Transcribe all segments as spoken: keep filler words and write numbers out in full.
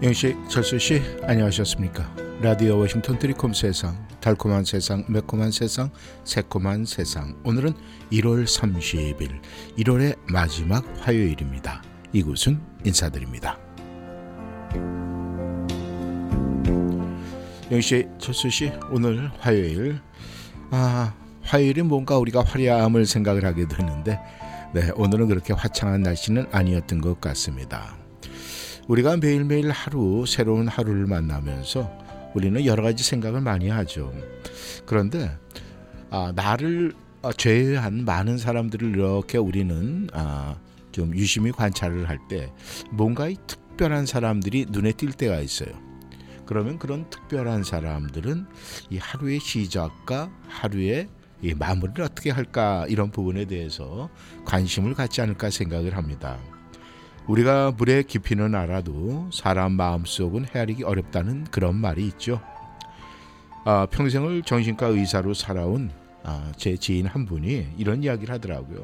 영희씨, 철수씨, 안녕하셨습니까? 라디오 워싱턴 쓰리콤 세상, 달콤한 세상, 매콤한 세상, 새콤한 세상. 오늘은 일월 삼십일, 일월의 마지막 화요일입니다. 이곳은 인사드립니다. 영희씨, 철수씨, 오늘 화요일, 아, 화요일이 뭔가 우리가 화려함을 생각을 하게 되는데, 네, 오늘은 그렇게 화창한 날씨는 아니었던 것 같습니다. 우리가 매일매일 하루 새로운 하루를 만나면서 우리는 여러 가지 생각을 많이 하죠. 그런데 아, 나를 제외한 많은 사람들을 이렇게 우리는 아, 좀 유심히 관찰을 할 때 뭔가 이 특별한 사람들이 눈에 띌 때가 있어요. 그러면 그런 특별한 사람들은 이 하루의 시작과 하루의 이 마무리를 어떻게 할까, 이런 부분에 대해서 관심을 갖지 않을까 생각을 합니다. 우리가 물의 깊이는 알아도 사람 마음속은 헤아리기 어렵다는 그런 말이 있죠. 아, 평생을 정신과 의사로 살아온 아, 제 지인 한 분이 이런 이야기를 하더라고요.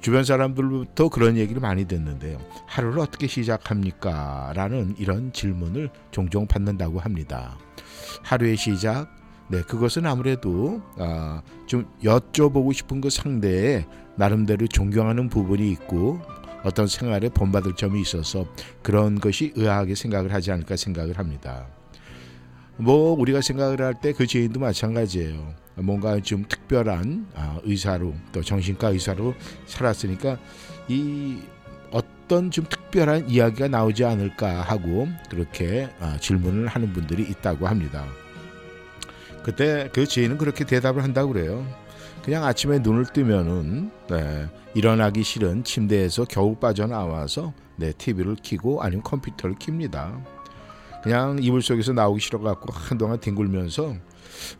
주변 사람들로부터 그런 얘기를 많이 듣는데요. 하루를 어떻게 시작합니까? 라는 이런 질문을 종종 받는다고 합니다. 하루의 시작, 네, 그것은 아무래도 아, 좀 여쭤보고 싶은 그 상대의 나름대로 존경하는 부분이 있고 어떤 생활에 본받을 점이 있어서 그런 것이 의아하게 생각을 하지 않을까 생각을 합니다. 뭐 우리가 생각을 할 때 그 지인도 마찬가지예요. 뭔가 좀 특별한 의사로, 또 정신과 의사로 살았으니까 이 어떤 좀 특별한 이야기가 나오지 않을까 하고 그렇게 질문을 하는 분들이 있다고 합니다. 그때 그 지인은 그렇게 대답을 한다고 그래요. 그냥 아침에 눈을 뜨면은 네, 일어나기 싫은 침대에서 겨우 빠져나와서 네, 티비를 켜고 아니면 컴퓨터를 켭니다. 그냥 이불 속에서 나오기 싫어갖고 한동안 뒹굴면서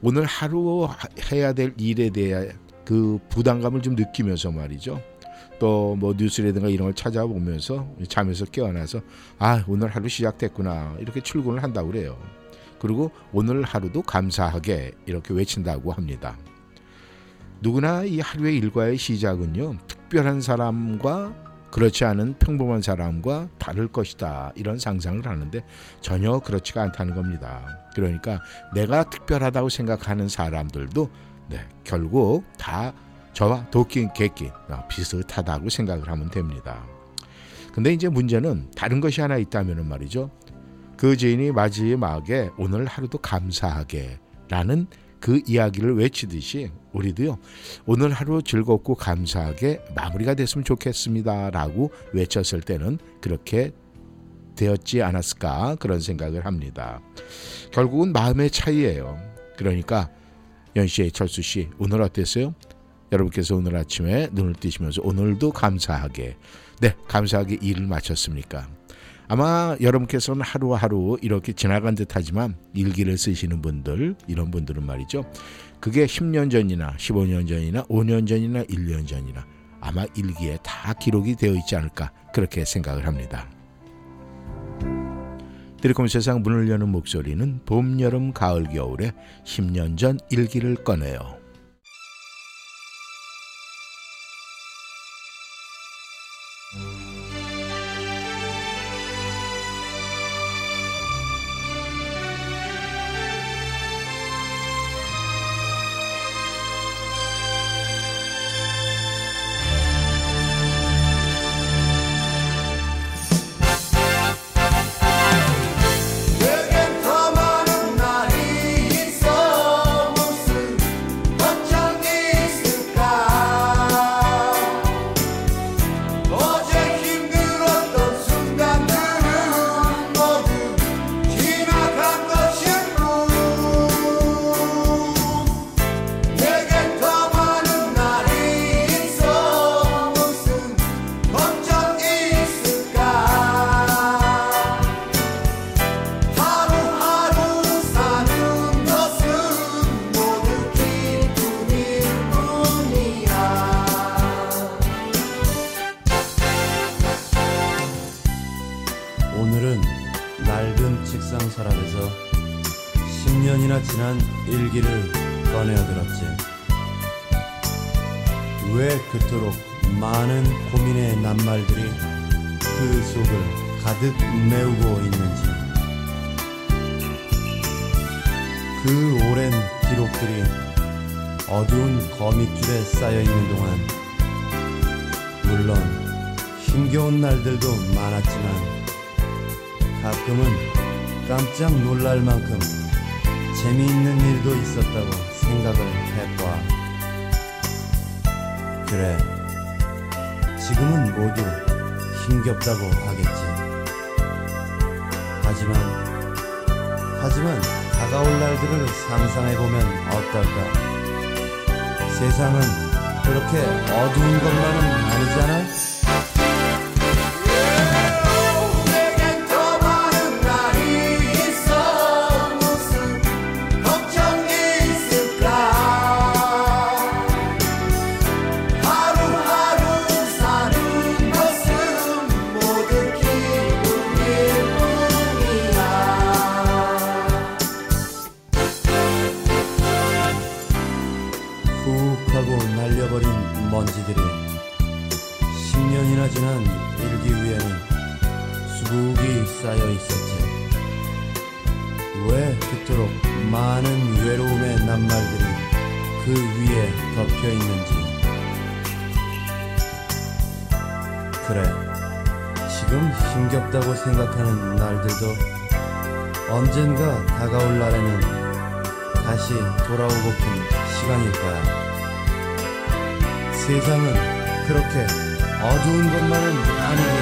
오늘 하루 해야 될 일에 대한 그 부담감을 좀 느끼면서 말이죠. 또 뭐 뉴스라든가 이런 걸 찾아보면서 잠에서 깨어나서 아, 오늘 하루 시작됐구나, 이렇게 출근을 한다고 그래요. 그리고 오늘 하루도 감사하게 이렇게 외친다고 합니다. 누구나 이 하루의 일과의 시작은요, 특별한 사람과 그렇지 않은 평범한 사람과 다를 것이다, 이런 상상을 하는데 전혀 그렇지가 않다는 겁니다. 그러니까 내가 특별하다고 생각하는 사람들도 네, 결국 다 저와 도끼, 개끼 비슷하다고 생각을 하면 됩니다. 근데 이제 문제는 다른 것이 하나 있다면 말이죠. 그 지인이 마지막에 오늘 하루도 감사하게 라는 그 이야기를 외치듯이 우리도요, 오늘 하루 즐겁고 감사하게 마무리가 됐으면 좋겠습니다 라고 외쳤을 때는 그렇게 되었지 않았을까, 그런 생각을 합니다. 결국은 마음의 차이예요. 그러니까 연씨, 철수씨, 오늘 어땠어요? 여러분께서 오늘 아침에 눈을 뜨시면서 오늘도 감사하게, 네, 감사하게 일을 마쳤습니까? 아마 여러분께서는 하루하루 이렇게 지나간 듯하지만 일기를 쓰시는 분들, 이런 분들은 말이죠, 그게 십 년 전이나 십오 년 전이나 오 년 전이나 일 년 전이나 아마 일기에 다 기록이 되어 있지 않을까, 그렇게 생각을 합니다. 쓰리콤 세상 문을 여는 목소리는 봄, 여름, 가을, 겨울에 십 년 전 일기를 꺼내요. 십 년이나 지난 일기를 꺼내어들었지. 왜 그토록 많은 고민의 낱말들이 그 속을 가득 메우고 있는지. 그 오랜 기록들이 어두운 거미줄에 쌓여있는 동안 물론 힘겨운 날들도 많았지만 가끔은 깜짝 놀랄 만큼 재미있는 일도 있었다고 생각을 해봐. 그래, 지금은 모두 힘겹다고 하겠지. 하지만 하지만 다가올 날들을 상상해보면 어떨까? 세상은 그렇게 어두운 것만은 아니잖아. 십 년이나 지난 일기 위에는 수북이 쌓여있었지. 왜 그토록 많은 외로움의 낱말들이 그 위에 덮여있는지. 그래, 지금 힘겹다고 생각하는 날들도 언젠가 다가올 날에는 다시 돌아오고픈 시간일 거야. 세상은 그렇게 어두운 것만은 아니에요.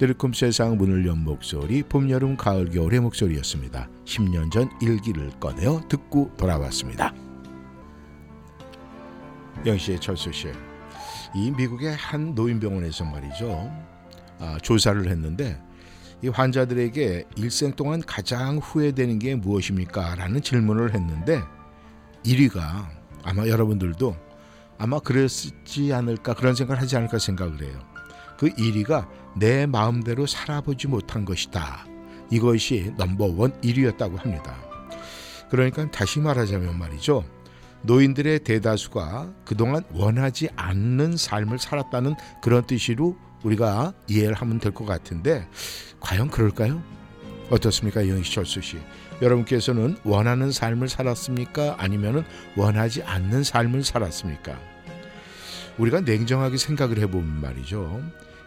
쓰리콤 세상 문을 연 목소리, 봄, 여름, 가을, 겨울의 목소리였습니다. 십 년 전 일기를 꺼내어 듣고 돌아왔습니다. 영씨, 철수씨, 이 미국의 한 노인병원에서 말이죠, 아, 조사를 했는데 이 환자들에게 일생 동안 가장 후회되는 게 무엇입니까? 라는 질문을 했는데 일 위가 아마 여러분들도 아마 그랬지 않을까, 그런 생각을 하지 않을까 생각을 해요. 그 일 위가 내 마음대로 살아보지 못한 것이다. 이것이 넘버원 일 위였다고 합니다. 그러니까 다시 말하자면 말이죠, 노인들의 대다수가 그동안 원하지 않는 삶을 살았다는 그런 뜻으로 우리가 이해를 하면 될 것 같은데 과연 그럴까요? 어떻습니까? 영희씨, 철수씨, 여러분께서는 원하는 삶을 살았습니까? 아니면 원하지 않는 삶을 살았습니까? 우리가 냉정하게 생각을 해보면 말이죠,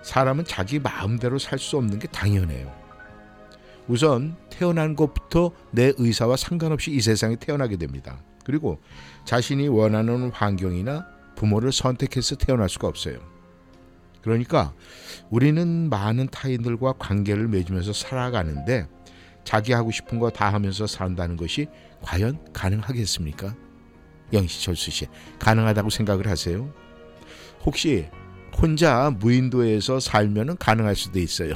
사람은 자기 마음대로 살 수 없는 게 당연해요. 우선 태어난 것부터 내 의사와 상관없이 이 세상에 태어나게 됩니다. 그리고 자신이 원하는 환경이나 부모를 선택해서 태어날 수가 없어요. 그러니까 우리는 많은 타인들과 관계를 맺으면서 살아가는데 자기 하고 싶은 거 다 하면서 산다는 것이 과연 가능하겠습니까? 영희씨, 철수씨, 가능하다고 생각을 하세요? 혹시 혼자 무인도에서 살면은 가능할 수도 있어요.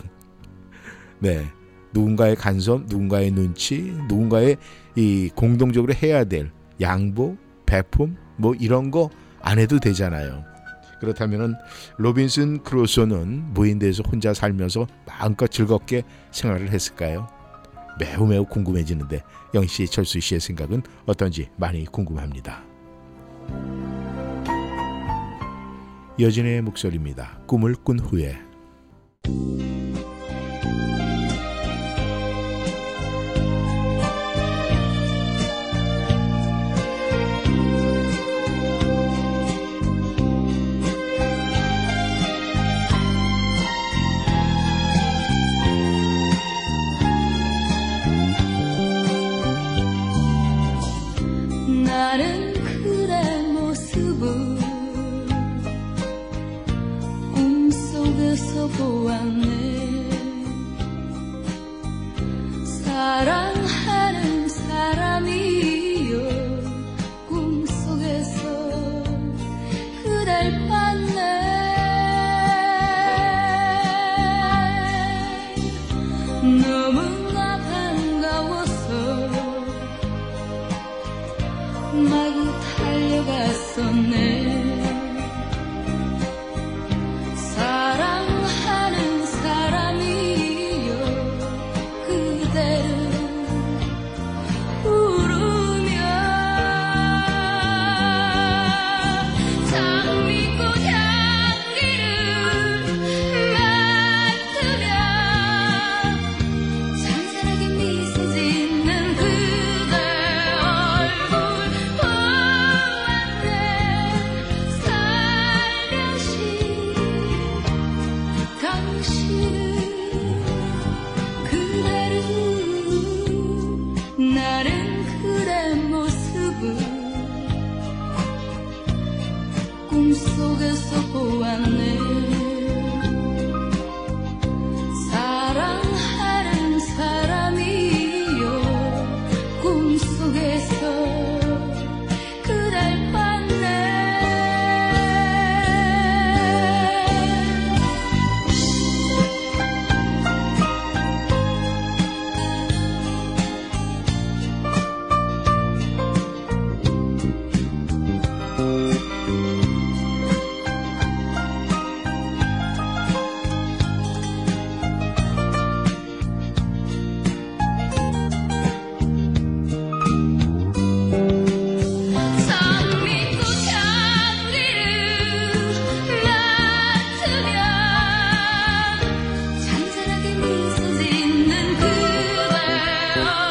네, 누군가의 간섭, 누군가의 눈치, 누군가의 이 공동적으로 해야 될 양보, 배품, 뭐 이런 거 안 해도 되잖아요. 그렇다면은 로빈슨 크루소는 무인도에서 혼자 살면서 마음껏 즐겁게 생활을 했을까요? 매우 매우 궁금해지는데 영씨, 철수 씨의 생각은 어떤지 많이 궁금합니다. 여진의 목소리입니다. 꿈을 꾼 후에. 나는 그대 모습을 꿈속에서 보았네. 사랑하는 사람이여 꿈속에서 그댈 봤네. 너무나 반가워서 마구 달려갔었네. 사랑하는 사람이여 그대를 부르며 장미꽃 향기를 맡으며 잔잔하게 미소 짓는 그대 얼굴 보았네. 살며시 당신은 그대를 나른 그대 모습을 꿈속에서 보았네. 사랑하는 사람이여 꿈속에서 그댈 봤네. 장미꽃 향기를 맡으며 잔잔하게 미소 짓는 그대 얼굴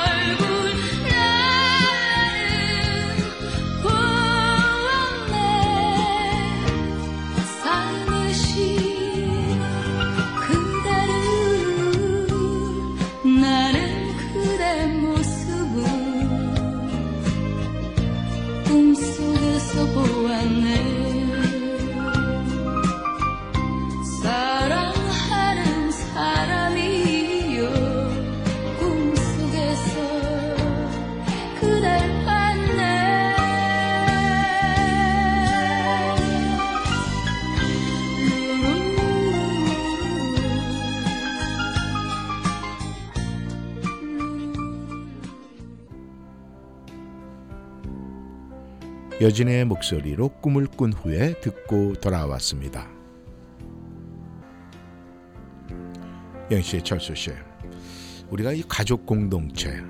나를 보았네. 살며시 그대를 나는 그대 모습을 꿈속에서 보았네. 사랑하는 사람이여 꿈속에서 그댈 봤네. 여진의 목소리로 꿈을 꾼 후에 듣고 돌아왔습니다. 영씨, 철수씨, 우리가 이 가족 공동체,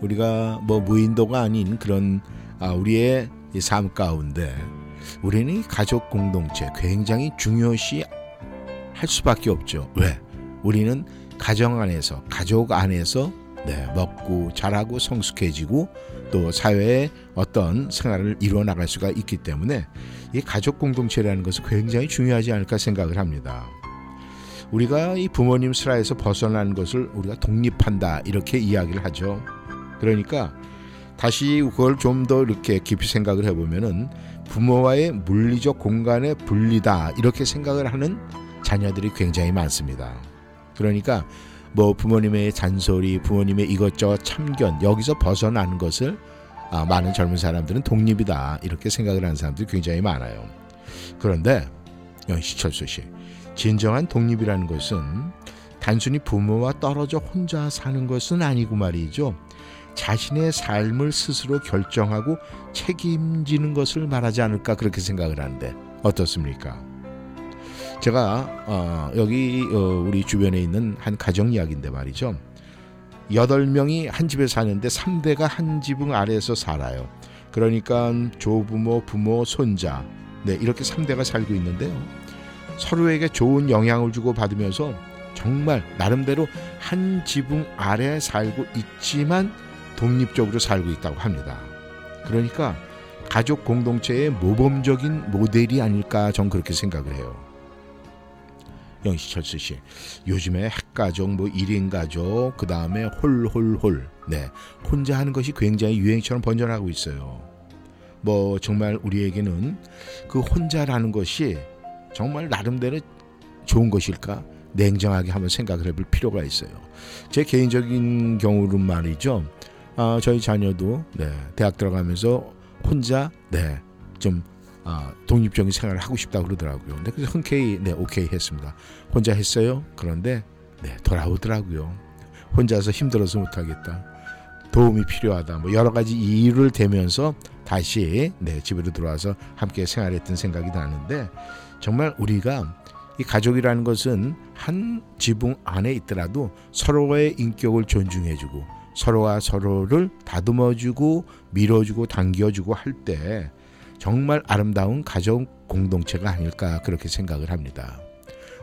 우리가 뭐 무인도가 아닌 그런 아, 우리의 이 삶 가운데 우리는 이 가족 공동체 굉장히 중요시 할 수밖에 없죠. 왜? 우리는 가정 안에서, 가족 안에서 네, 먹고 자라고 성숙해지고 또 사회의 어떤 생활을 이루어 나갈 수가 있기 때문에 이 가족 공동체라는 것은 굉장히 중요하지 않을까 생각을 합니다. 우리가 이 부모님 슬하에서 벗어난 것을 우리가 독립한다 이렇게 이야기를 하죠. 그러니까 다시 그걸 좀 더 이렇게 깊이 생각을 해보면은 부모와의 물리적 공간의 분리다 이렇게 생각을 하는 자녀들이 굉장히 많습니다. 그러니까 뭐 부모님의 잔소리, 부모님의 이것저것 참견, 여기서 벗어난 것을 아, 많은 젊은 사람들은 독립이다 이렇게 생각을 하는 사람들이 굉장히 많아요. 그런데 영시철수 씨, 진정한 독립이라는 것은 단순히 부모와 떨어져 혼자 사는 것은 아니고 말이죠. 자신의 삶을 스스로 결정하고 책임지는 것을 말하지 않을까 그렇게 생각을 하는데 어떻습니까? 제가 어, 여기 어, 우리 주변에 있는 한 가정 이야기인데 말이죠. 여덟 명이 한 집에 사는데 삼 대가 한 지붕 아래에서 살아요. 그러니까 조부모, 부모, 손자 네, 이렇게 삼 대가 살고 있는데요. 서로에게 좋은 영향을 주고 받으면서 정말 나름대로 한 지붕 아래 살고 있지만 독립적으로 살고 있다고 합니다. 그러니까 가족 공동체의 모범적인 모델이 아닐까 전 그렇게 생각을 해요. 영희씨, 철수씨, 요즘에 핵가족, 뭐 일 인 가족, 그 다음에 홀홀홀, 네, 혼자 하는 것이 굉장히 유행처럼 번전하고 있어요. 뭐 정말 우리에게는 그 혼자라는 것이 정말 나름대로 좋은 것일까 냉정하게 한번 생각을 해볼 필요가 있어요. 제 개인적인 경우는 말이죠. 아, 저희 자녀도 네, 대학 들어가면서 혼자 네, 좀 아, 독립적인 생활을 하고 싶다고 그러더라고요. 근데 그래서 흔쾌히 네, 오케이 했습니다. 혼자 했어요. 그런데 네, 돌아오더라고요. 혼자서 힘들어서 못하겠다. 도움이 필요하다. 뭐 여러 가지 이유를 대면서 다시 네, 집으로 들어와서 함께 생활했던 생각이 나는데 정말 우리가 이 가족이라는 것은 한 지붕 안에 있더라도 서로의 인격을 존중해주고 서로와 서로를 다듬어주고 밀어주고 당겨주고 할 때 정말 아름다운 가족 공동체가 아닐까 그렇게 생각을 합니다.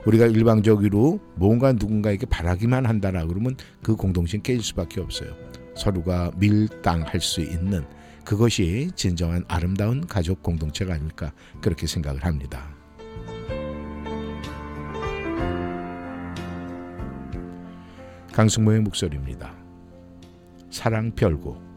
우리가 일방적으로 뭔가 누군가에게 바라기만 한다라 그러면 그 공동체는 깨질 수밖에 없어요. 서로가 밀당할 수 있는 그것이 진정한 아름다운 가족 공동체가 아닐까 그렇게 생각을 합니다. 강승모의 목소리입니다. 사랑 별곡.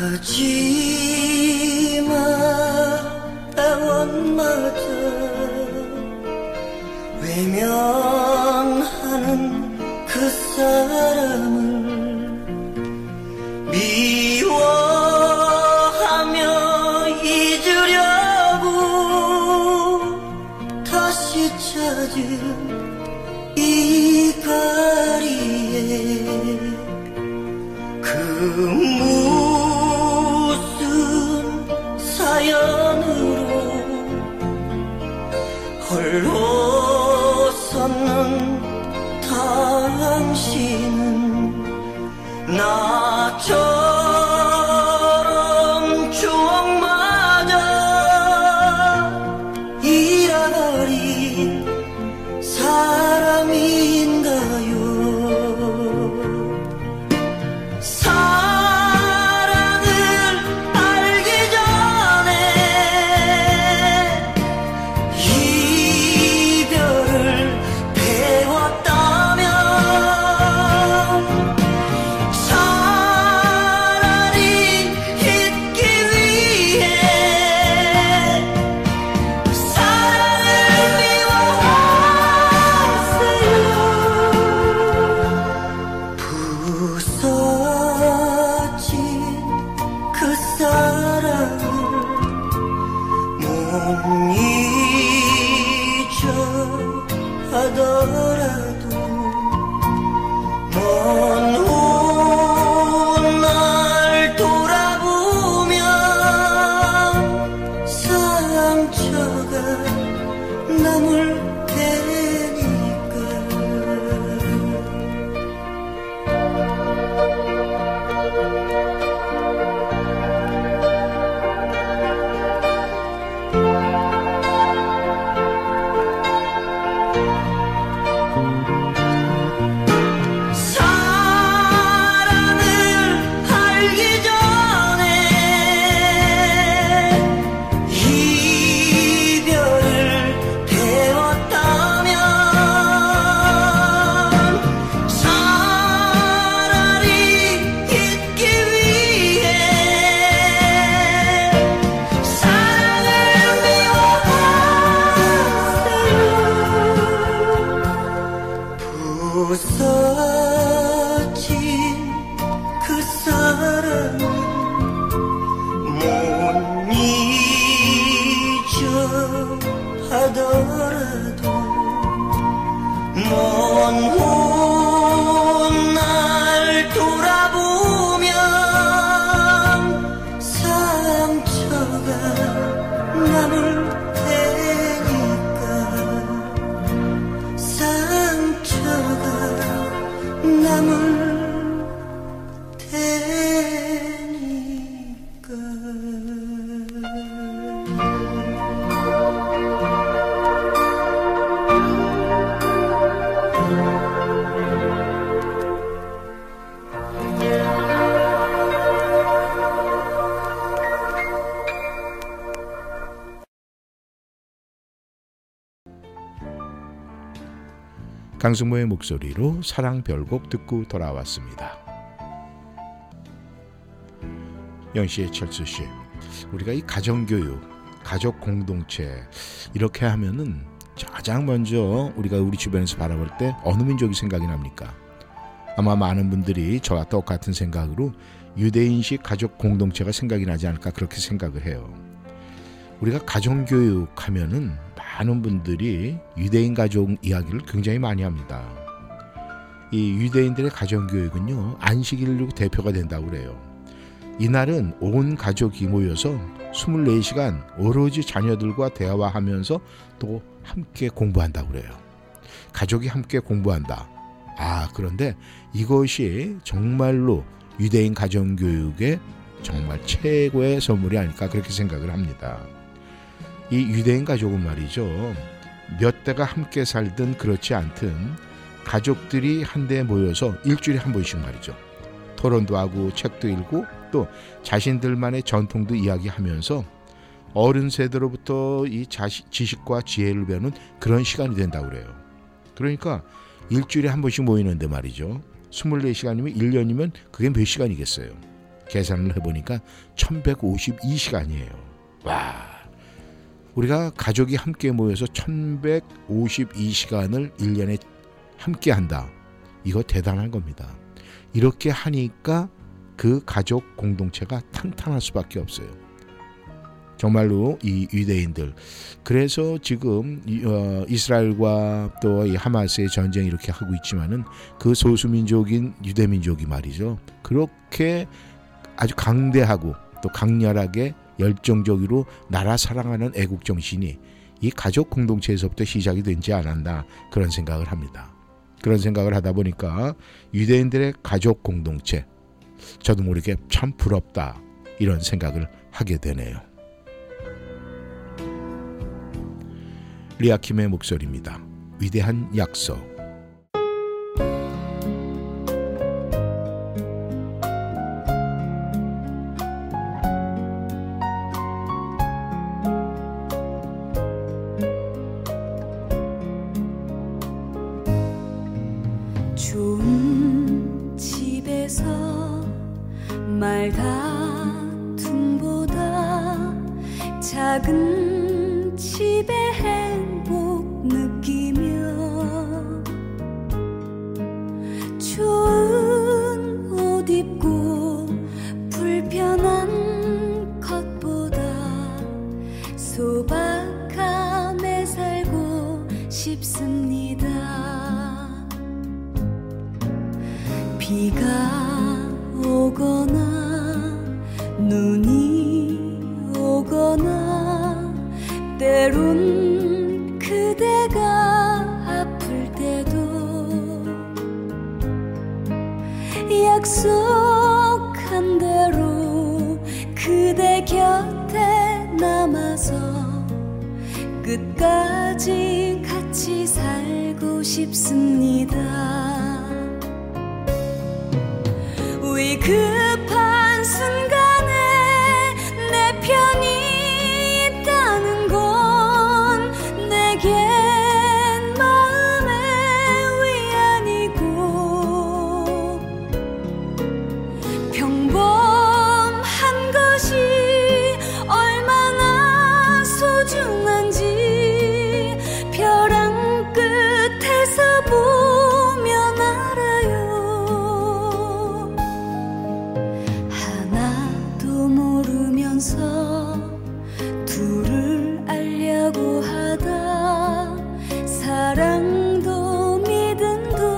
마지막 애원마저 외면하는 그 사람은 미워하며 잊으려고 다시 찾은 이 거리에 그 홀로 섰는 당신은 나처럼 추억마다 잃어버린 사람인가요? 사랑을 알기 전에 이 영혼 날 돌아보면 상처가 남을 테니까 상처가 남을 강승모의 목소리로 사랑 별곡 듣고 돌아왔습니다. 영씨의 철수씨, 우리가 이 가정교육, 가족공동체 이렇게 하면은 가장 먼저 우리가 우리 주변에서 바라볼 때 어느 민족이 생각이 납니까? 아마 많은 분들이 저와 똑같은 생각으로 유대인식 가족공동체가 생각이 나지 않을까 그렇게 생각을 해요. 우리가 가정교육 하면은 많은 분들이 유대인 가족 이야기를 굉장히 많이 합니다. 이 유대인들의 가정교육은요, 안식일로 대표가 된다고 그래요. 이날은 온 가족이 모여서 이십사 시간 오로지 자녀들과 대화하면서 또 함께 공부한다고 그래요. 가족이 함께 공부한다. 아, 그런데 이것이 정말로 유대인 가정교육의 정말 최고의 선물이 아닐까 그렇게 생각을 합니다. 이 유대인 가족은 말이죠, 몇 대가 함께 살든 그렇지 않든 가족들이 한데 모여서 일주일에 한 번씩 말이죠, 토론도 하고 책도 읽고 또 자신들만의 전통도 이야기하면서 어른 세대로부터 이 자식, 지식과 지혜를 배우는 그런 시간이 된다고 그래요. 그러니까 일주일에 한 번씩 모이는데 말이죠, 이십사 시간이면 일 년이면 그게 몇 시간이겠어요? 계산을 해보니까 천백오십이 시간이에요. 와, 우리가 가족이 함께 모여서 천백오십이 시간을 일 년에 함께 한다. 이거 대단한 겁니다. 이렇게 하니까 그 가족 공동체가 탄탄할 수밖에 없어요. 정말로 이 유대인들. 그래서 지금 이스라엘과 또 이 하마스의 전쟁 이렇게 하고 있지만은 그 소수민족인 유대민족이 말이죠, 그렇게 아주 강대하고 또 강렬하게 열정적으로 나라 사랑하는 애국정신이 이 가족 공동체에서부터 시작이 된지 않았나 그런 생각을 합니다. 그런 생각을 하다 보니까 유대인들의 가족 공동체, 저도 모르게 참 부럽다 이런 생각을 하게 되네요. 리아킴의 목소리입니다. 위대한 약속. 작은 집의 행복 느끼며 좋은 옷 입고 불편한 것보다 소박함에 살고 싶습니다. 비가 오거나 눈이 오거나 때론 그대가 아플 때도 약속한 대로 그대 곁에 남아서 끝까지 같이 살고 싶습니다. 위급한 순간에 내 편이 사랑도 믿음도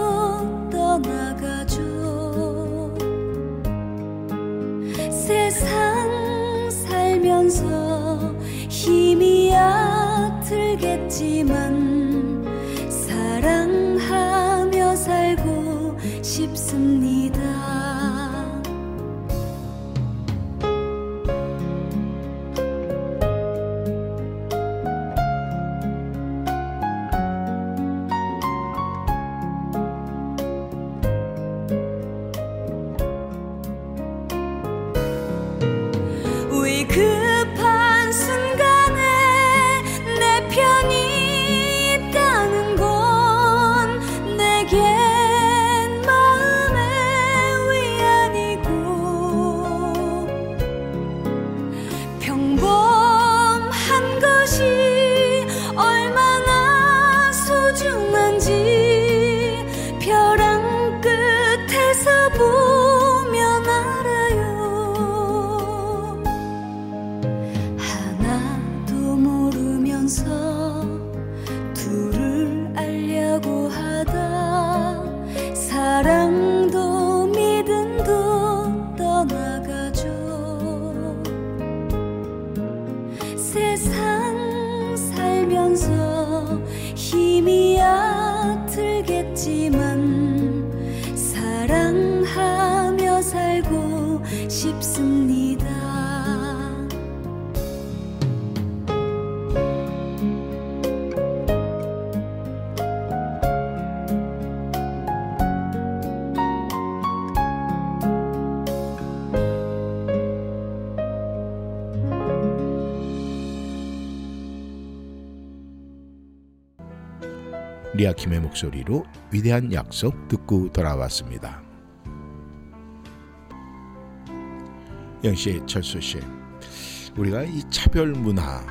있습니다. 위급한 순간에 내 편이 있다는 건 내겐 마음의 위안이고 평범한 것이 얼마나 소중한지 벼랑 끝에서 보면 알아요. 둘을 알려고 하다 사랑도 믿음도 떠나가죠. 세상 살면서 힘이야 들겠지만 사랑하며 살고 싶습니다. 리아킴의 목소리로 위대한 약속 듣고 돌아왔습니다. 영씨, 철수씨, 우리가 이 차별 문화,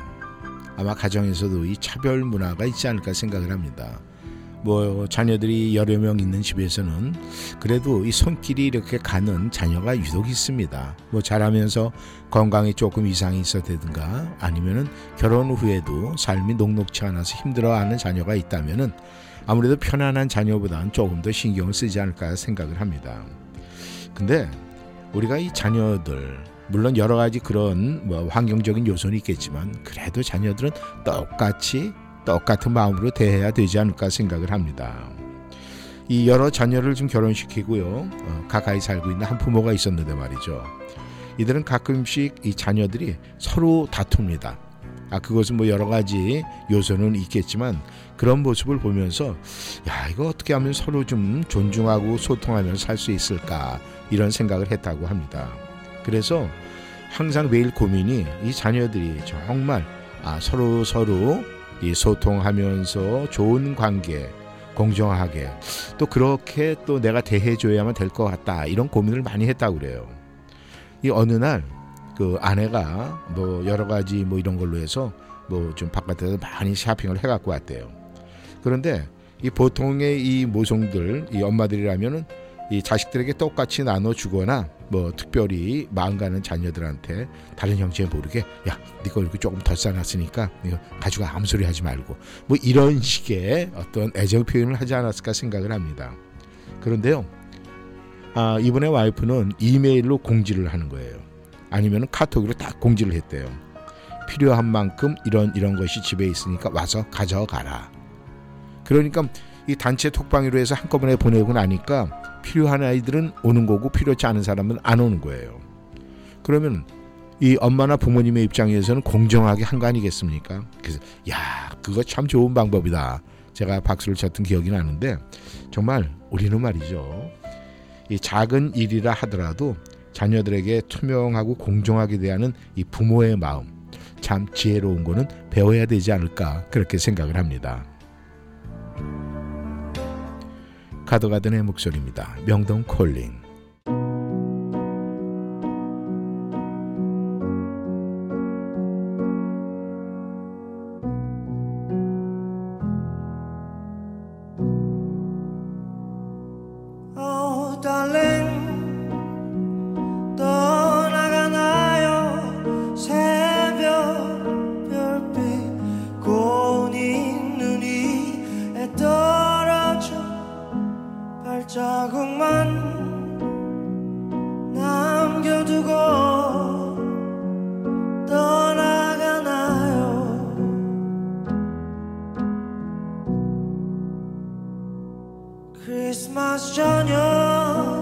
아마 가정에서도 이 차별 문화가 있지 않을까 생각을 합니다. 뭐 자녀들이 여러 명 있는 집에서는 그래도 이 손길이 이렇게 가는 자녀가 유독 있습니다. 뭐 자라면서 건강에 조금 이상이 있었다든가 아니면은 결혼 후에도 삶이 녹록치 않아서 힘들어하는 자녀가 있다면은 아무래도 편안한 자녀보다는 조금 더 신경을 쓰지 않을까 생각을 합니다. 근데 우리가 이 자녀들, 물론 여러 가지 그런 뭐 환경적인 요소는 있겠지만 그래도 자녀들은 똑같이 똑같은 마음으로 대해야 되지 않을까 생각을 합니다. 이 여러 자녀를 좀 결혼시키고요, 어, 가까이 살고 있는 한 부모가 있었는데 말이죠. 이들은 가끔씩 이 자녀들이 서로 다툽니다. 아, 그것은 뭐 여러 가지 요소는 있겠지만 그런 모습을 보면서 야, 이거 어떻게 하면 서로 좀 존중하고 소통하면서 살 수 있을까, 이런 생각을 했다고 합니다. 그래서 항상 매일 고민이 이 자녀들이 정말 아, 서로 서로 이 소통하면서 좋은 관계, 공정하게 또 그렇게 또 내가 대해줘야만 될 것 같다, 이런 고민을 많이 했다고 그래요. 이 어느 날 그 아내가 뭐 여러 가지 뭐 이런 걸로 해서 뭐 좀 바깥에서 많이 샤핑을 해갖고 왔대요. 그런데 이 보통의 이 모성들, 이 엄마들이라면은 이 자식들에게 똑같이 나눠주거나 뭐 특별히 마음 가는 자녀들한테 다른 형제에 모르게 야, 니가 이렇게 조금 덜 싸놨으니까 이거 가지고 아무 소리 하지 말고 뭐 이런 식의 어떤 애정 표현을 하지 않았을까 생각을 합니다. 그런데요, 아, 이번에 와이프는 이메일로 공지를 하는 거예요. 아니면 카톡으로 딱 공지를 했대요. 필요한 만큼 이런 이런 것이 집에 있으니까 와서 가져가라. 그러니까 이 단체 톡방으로 해서 한꺼번에 보내고 나니까 필요한 아이들은 오는 거고 필요치 않은 사람은 안 오는 거예요. 그러면 이 엄마나 부모님의 입장에서는 공정하게 한 거 아니겠습니까? 그래서 야, 그거 참 좋은 방법이다. 제가 박수를 쳤던 기억이 나는데 정말 우리는 말이죠, 이 작은 일이라 하더라도 자녀들에게 투명하고 공정하게 대하는 이 부모의 마음, 참 지혜로운 거는 배워야 되지 않을까, 그렇게 생각을 합니다. 가더가든의 목소리입니다. 명동 콜링. 크리스마스 저녁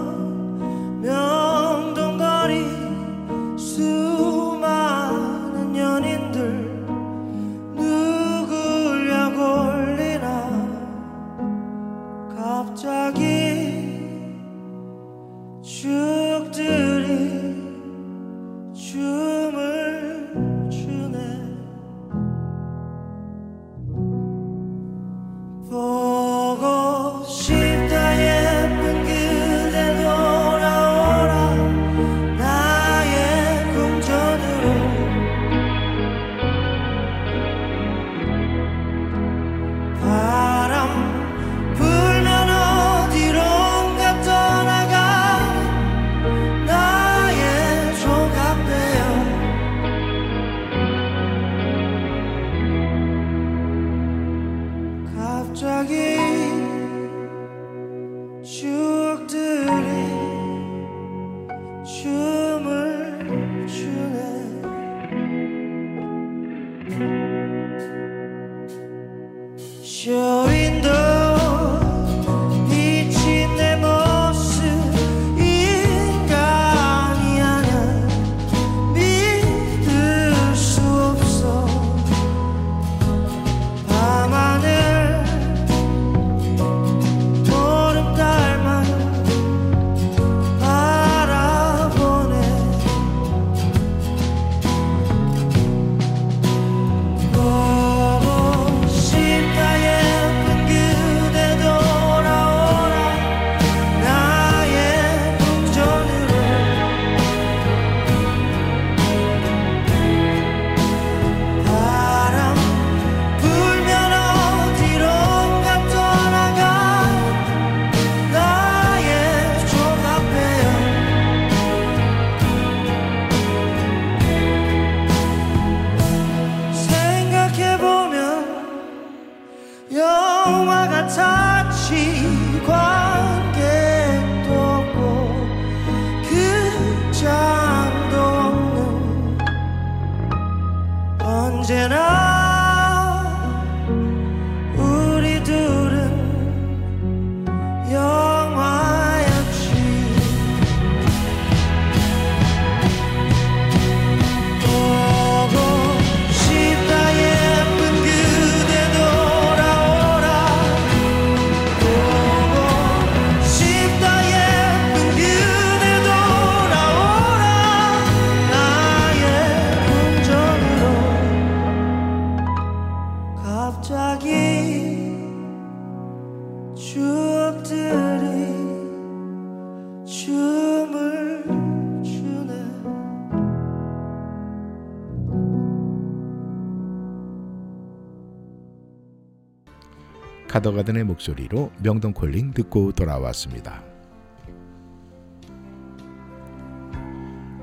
카더가든의 목소리로 명동콜링 듣고 돌아왔습니다.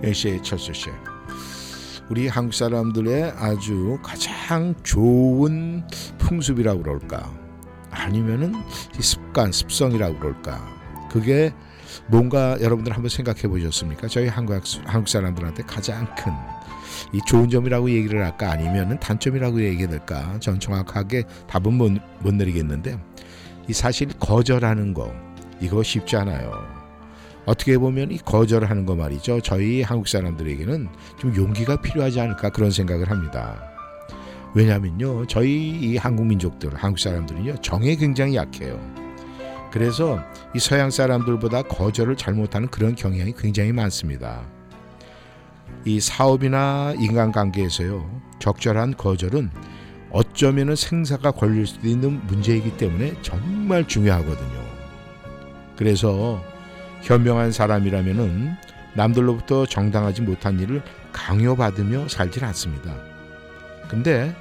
에시의 철수씨, 우리 한국 사람들의 아주 가장 좋은 풍습이라고 그럴까, 아니면은 습관, 습성이라고 그럴까, 그게 뭔가 여러분들 한번 생각해 보셨습니까? 저희 한국, 한국 사람들한테 가장 큰 이 좋은 점이라고 얘기를 할까, 아니면은 단점이라고 얘기할까? 전 정확하게 답은 못, 못 내리겠는데, 이 사실 거절하는 거, 이거 쉽지 않아요. 어떻게 보면 이 거절하는 거 말이죠, 저희 한국 사람들에게는 좀 용기가 필요하지 않을까 그런 생각을 합니다. 왜냐면요, 저희 이 한국 민족들, 한국 사람들은요, 정에 굉장히 약해요. 그래서 이 서양 사람들보다 거절을 잘 못하는 그런 경향이 굉장히 많습니다. 이 사업이나 인간관계에서요, 적절한 거절은 어쩌면 생사가 걸릴 수도 있는 문제이기 때문에 정말 중요하거든요. 그래서 현명한 사람이라면은 남들로부터 정당하지 못한 일을 강요받으며 살질 않습니다. 근데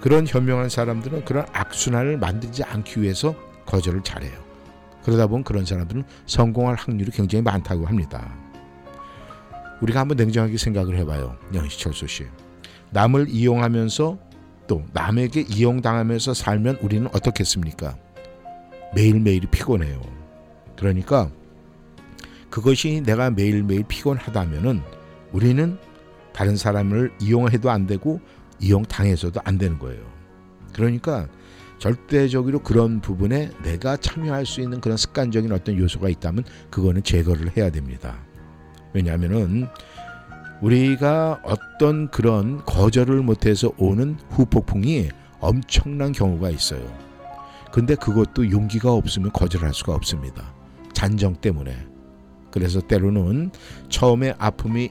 그런 현명한 사람들은 그런 악순환을 만들지 않기 위해서 거절을 잘해요. 그러다 보면 그런 사람들은 성공할 확률이 굉장히 많다고 합니다. 우리가 한번 냉정하게 생각을 해봐요, 영희철수 씨. 남을 이용하면서 또 남에게 이용당하면서 살면 우리는 어떻겠습니까? 매일매일이 피곤해요. 그러니까 그것이 내가 매일매일 피곤하다면은 우리는 다른 사람을 이용해도 안 되고 이용당해서도 안 되는 거예요. 그러니까 절대적으로 그런 부분에 내가 참여할 수 있는 그런 습관적인 어떤 요소가 있다면 그거는 제거를 해야 됩니다. 왜냐하면은 우리가 어떤 그런 거절을 못해서 오는 후폭풍이 엄청난 경우가 있어요. 근데 그것도 용기가 없으면 거절할 수가 없습니다. 잔정 때문에. 그래서 때로는 처음에 아픔이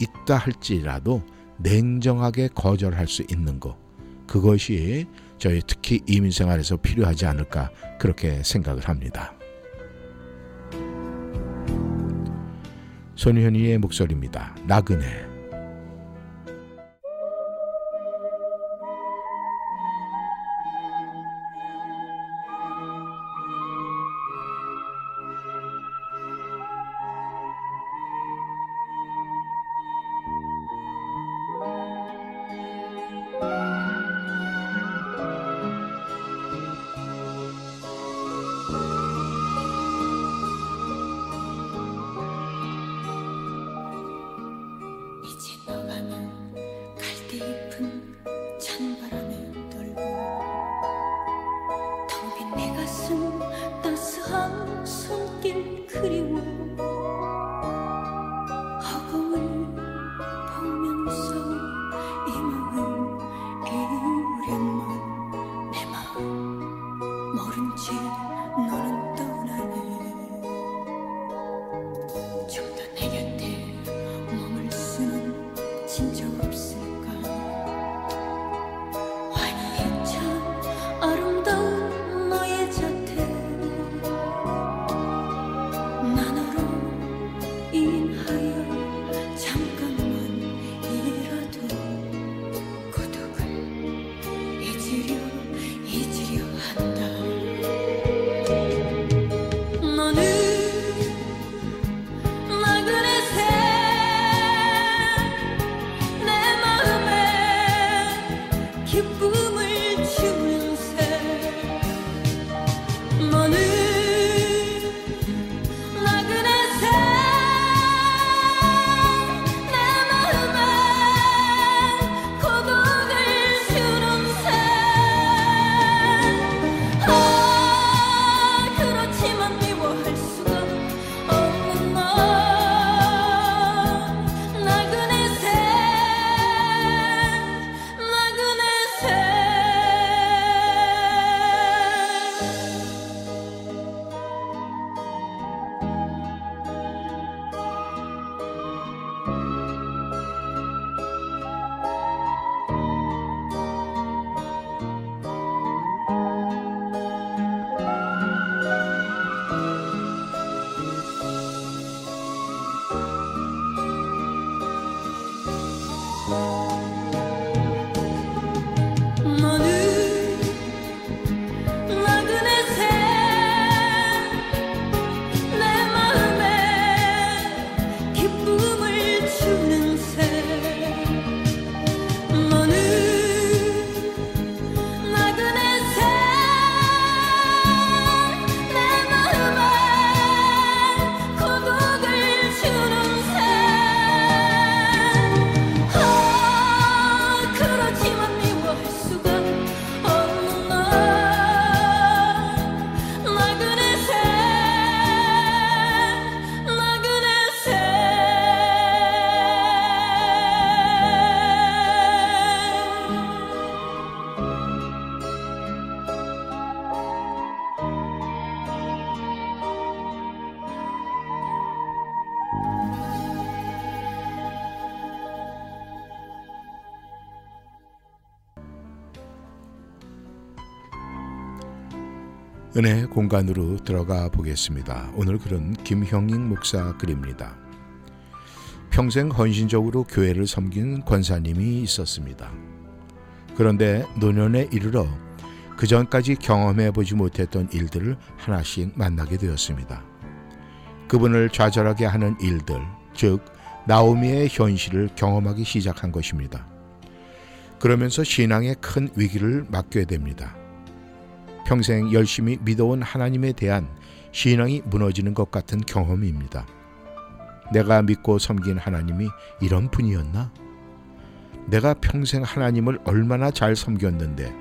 있다 할지라도 냉정하게 거절할 수 있는 거, 그것이 저희 특히 이민생활에서 필요하지 않을까 그렇게 생각을 합니다. 손현희의 목소리입니다. 나그네. 은혜의 공간으로 들어가 보겠습니다. 오늘 글은 김형익 목사 글입니다. 평생 헌신적으로 교회를 섬긴 권사님이 있었습니다. 그런데 노년에 이르러 그전까지 경험해보지 못했던 일들을 하나씩 만나게 되었습니다. 그분을 좌절하게 하는 일들, 즉 나오미의 현실을 경험하기 시작한 것입니다. 그러면서 신앙의 큰 위기를 맞게 됩니다. 평생 열심히 믿어온 하나님에 대한 신앙이 무너지는 것 같은 경험입니다. 내가 믿고 섬긴 하나님이 이런 분이었나? 내가 평생 하나님을 얼마나 잘 섬겼는데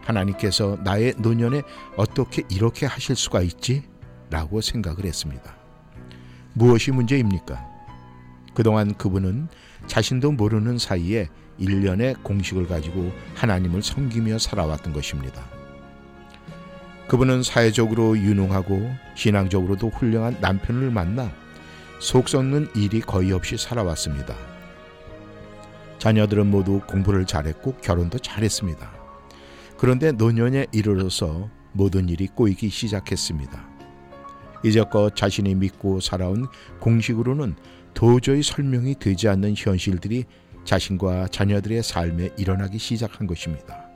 하나님께서 나의 노년에 어떻게 이렇게 하실 수가 있지? 라고 생각을 했습니다. 무엇이 문제입니까? 그동안 그분은 자신도 모르는 사이에 일련의 공식을 가지고 하나님을 섬기며 살아왔던 것입니다. 그분은 사회적으로 유능하고 신앙적으로도 훌륭한 남편을 만나 속 썩는 일이 거의 없이 살아왔습니다. 자녀들은 모두 공부를 잘했고 결혼도 잘했습니다. 그런데 노년에 이르러서 모든 일이 꼬이기 시작했습니다. 이제껏 자신이 믿고 살아온 공식으로는 도저히 설명이 되지 않는 현실들이 자신과 자녀들의 삶에 일어나기 시작한 것입니다.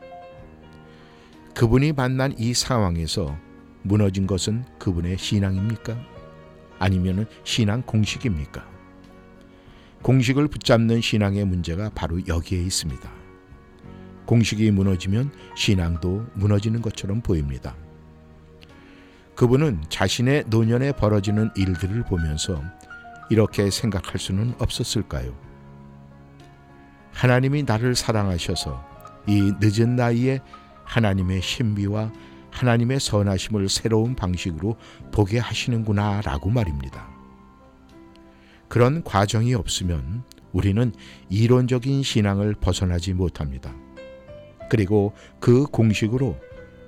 그분이 만난 이 상황에서 무너진 것은 그분의 신앙입니까? 아니면 신앙 공식입니까? 공식을 붙잡는 신앙의 문제가 바로 여기에 있습니다. 공식이 무너지면 신앙도 무너지는 것처럼 보입니다. 그분은 자신의 노년에 벌어지는 일들을 보면서 이렇게 생각할 수는 없었을까요? 하나님이 나를 사랑하셔서 이 늦은 나이에 하나님의 신비와 하나님의 선하심을 새로운 방식으로 보게 하시는구나 라고 말입니다. 그런 과정이 없으면 우리는 이론적인 신앙을 벗어나지 못합니다. 그리고 그 공식으로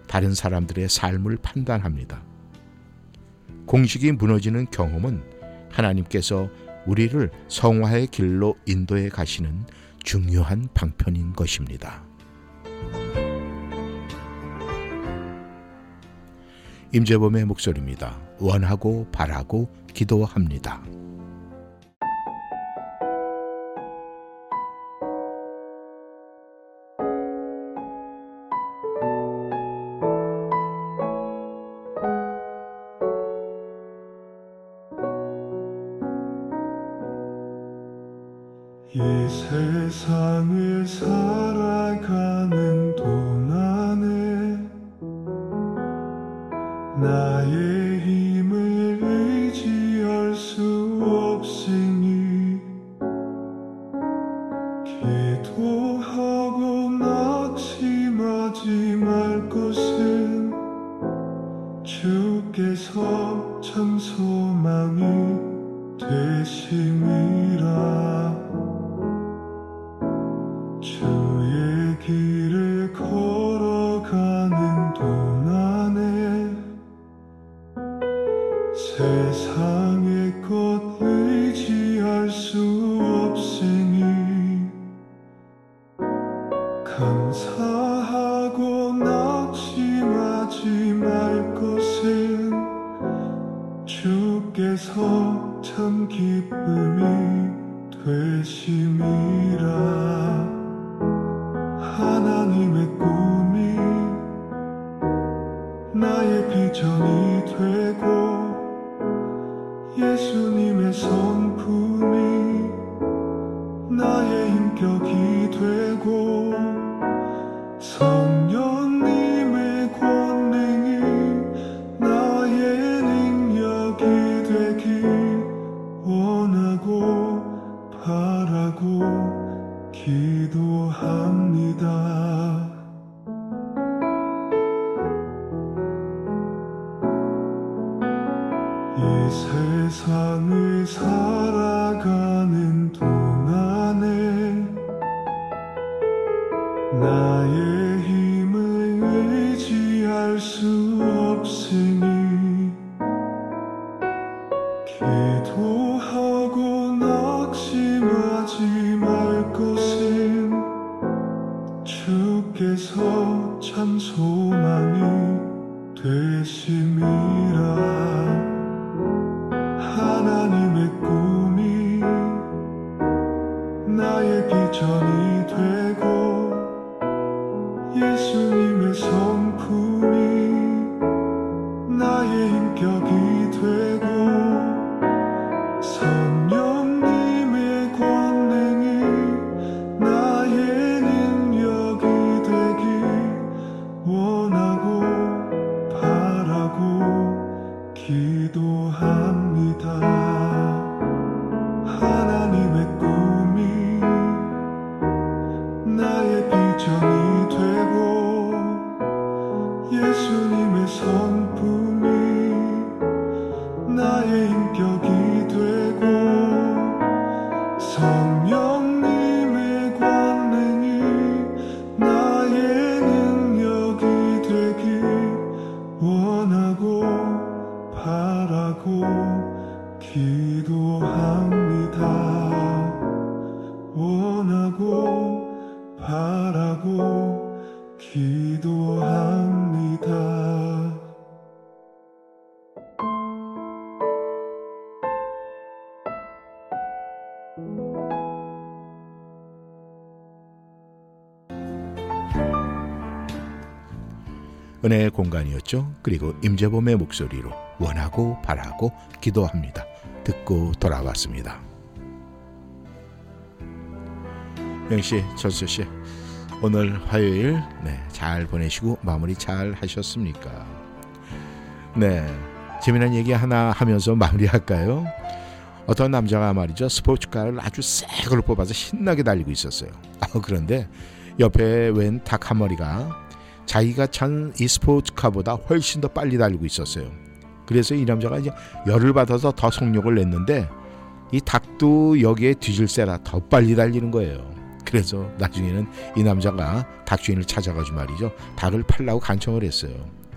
다른 사람들의 삶을 판단합니다. 공식이 무너지는 경험은 하나님께서 우리를 성화의 길로 인도해 가시는 중요한 방편인 것입니다. 임재범의 목소리입니다. 원하고 바라고 기도합니다. 이 세상을 살아가는 동안에 나의 힘을 의지할 수 없으니 기도하고 낙심하지 말 것은 주께서 참 소망이 되심이라. 주의 길을 걸어가는 동안에 세상의 것 의지할 수 없으니 감사하고 낙심하지 말 것은 주께서 참 기쁨이 되심이라. 하나님의 꿈이 나의 비전이 되고 예수님의 성품이 나의 인격이 되고 성령님의 권능이 나의 능력이 되길 원하고 바라고 기도합니다. 이 세상을 살아가는 동안에 나의 힘을 의지할 수 없으니 기도하고 낙심하지 말 것은 주께서 참 소망이 되심이라. 하나님의 꿈이 나의 비전이 되고 예수님의 성품이 나의 인격이 되고 성령님의 권능이 나의 능력이 되길 원하고 바라고 기도합니다. 하나님의 꿈이 나의 비전이 되고 예수님의 성품이 나의 인격이 성령님의 권능이 나의 능력이 되길 원하고 바라고 기도합니다. 원하고 바라고 기도 은혜의 공간이었죠. 그리고 임재범의 목소리로 원하고 바라고 기도합니다. 듣고 돌아왔습니다. 영희씨, 전수씨, 오늘 화요일 네, 잘 보내시고 마무리 잘 하셨습니까? 네, 재미난 얘기 하나 하면서 마무리할까요? 어떤 남자가 말이죠, 스포츠카를 아주 새 걸로 뽑아서 신나게 달리고 있었어요. 아, 그런데 옆에 웬 닭 한 마리가 자기가 찬 이 스포츠카보다 훨씬 더 빨리 달리고 있었어요. 그래서 이 남자가 이제 열을 받아서 더 속력을 냈는데 이 닭도 여기에 뒤질세라 더 빨리 달리는 거예요. 그래서 나중에는 이 남자가 닭 주인을 찾아가지고 말이죠, 닭을 팔라고 간청을 했어요.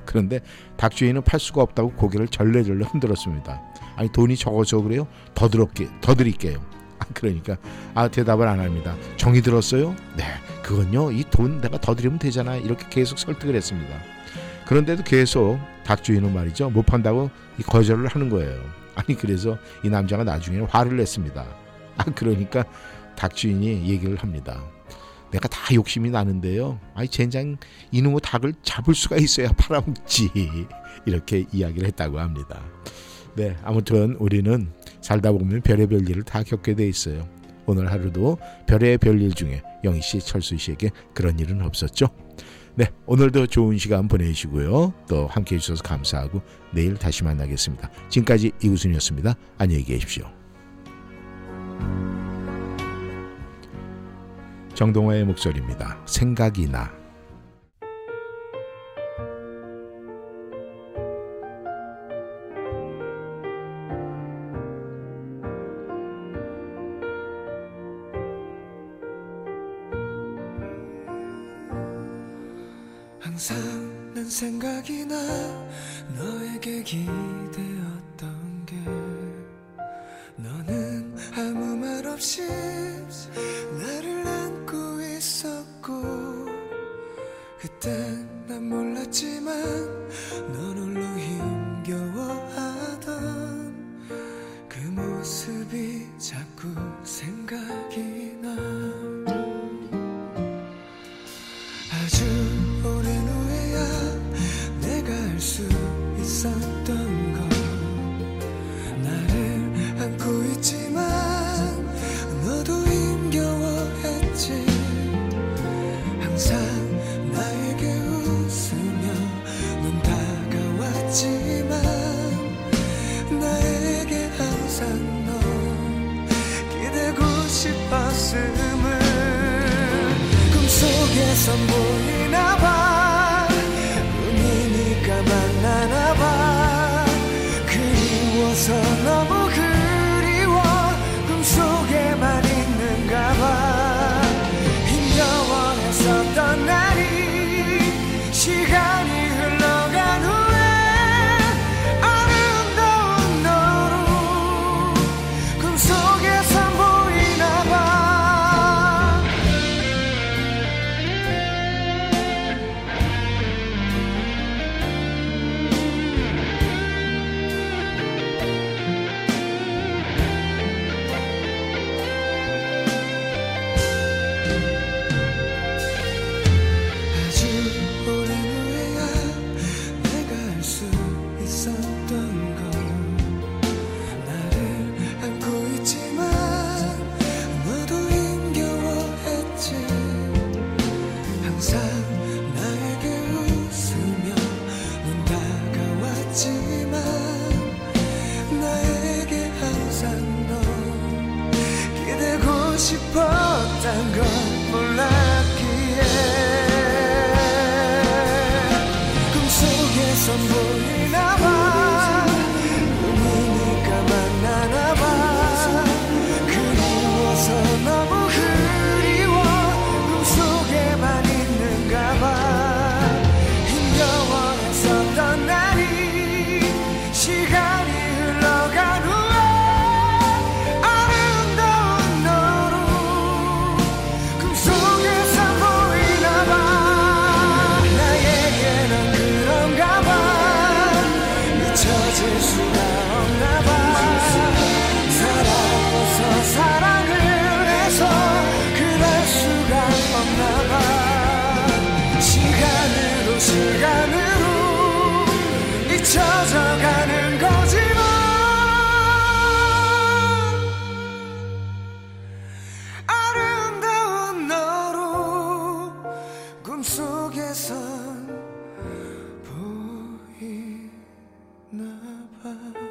그런데 닭 주인은 팔 수가 없다고 고개를 절레절레 흔들었습니다. 아니, 돈이 적어서 그래요? 더 드럽게 더 드릴게요. 아, 그러니까 아 대답을 안 합니다. 정이 들었어요? 네, 그건요, 이 돈 내가 더 드리면 되잖아. 이렇게 계속 설득을 했습니다. 그런데도 계속 닭 주인은 말이죠, 못 판다고 이 거절을 하는 거예요. 아니, 그래서 이 남자가 나중에는 화를 냈습니다. 아, 그러니까 닭 주인이 얘기를 합니다. 내가 다 욕심이 나는데요, 아이 젠장 이놈의 닭을 잡을 수가 있어야 팔아먹지. 이렇게 이야기를 했다고 합니다. 네, 아무튼 우리는 살다 보면 별의별 일을 다 겪게 돼 있어요. 오늘 하루도 별의별 일 중에 영희씨, 철수씨에게 그런 일은 없었죠. 네, 오늘도 좋은 시간 보내시고요. 또 함께해 주셔서 감사하고 내일 다시 만나겠습니다. 지금까지 이구순이었습니다. 안녕히 계십시오. 정동화의 목소리입니다. 생각이 나. 항상 난 생각이 나. 너에게 기대었던 게 너는 아무 말 없이 나를 안고 있었고 그땐 난 몰랐지만 너홀로 힘겨워하던 그 모습이 자꾸 생각이 나. 아주 오랜 후에야 내가 알 수 있었던 것. 나를 안고 있지만 항상 나에게 웃으며 넌 다가왔지만 나에게 항상 넌 기대고 싶었음을 꿈속에서 보이나봐. 눈이니까 만나나봐. 그리워서 너무 그리워 꿈속에만 있는가봐. 어떤 날이 시간이 흘러간 후에 아름다운 너로 꿈속에서 보이나봐. 싶었단 걸 몰랐기에 꿈속에서 보이나봐. 보이니까 만나나봐. 그리워서 너무 그리워 꿈속에만 있는가봐. 힘겨워했었던 날이 시간이 흘러간 후 시간으로 시간으로 잊혀져가는 거지만 아름다운 너로 꿈속에선 보이나 봐.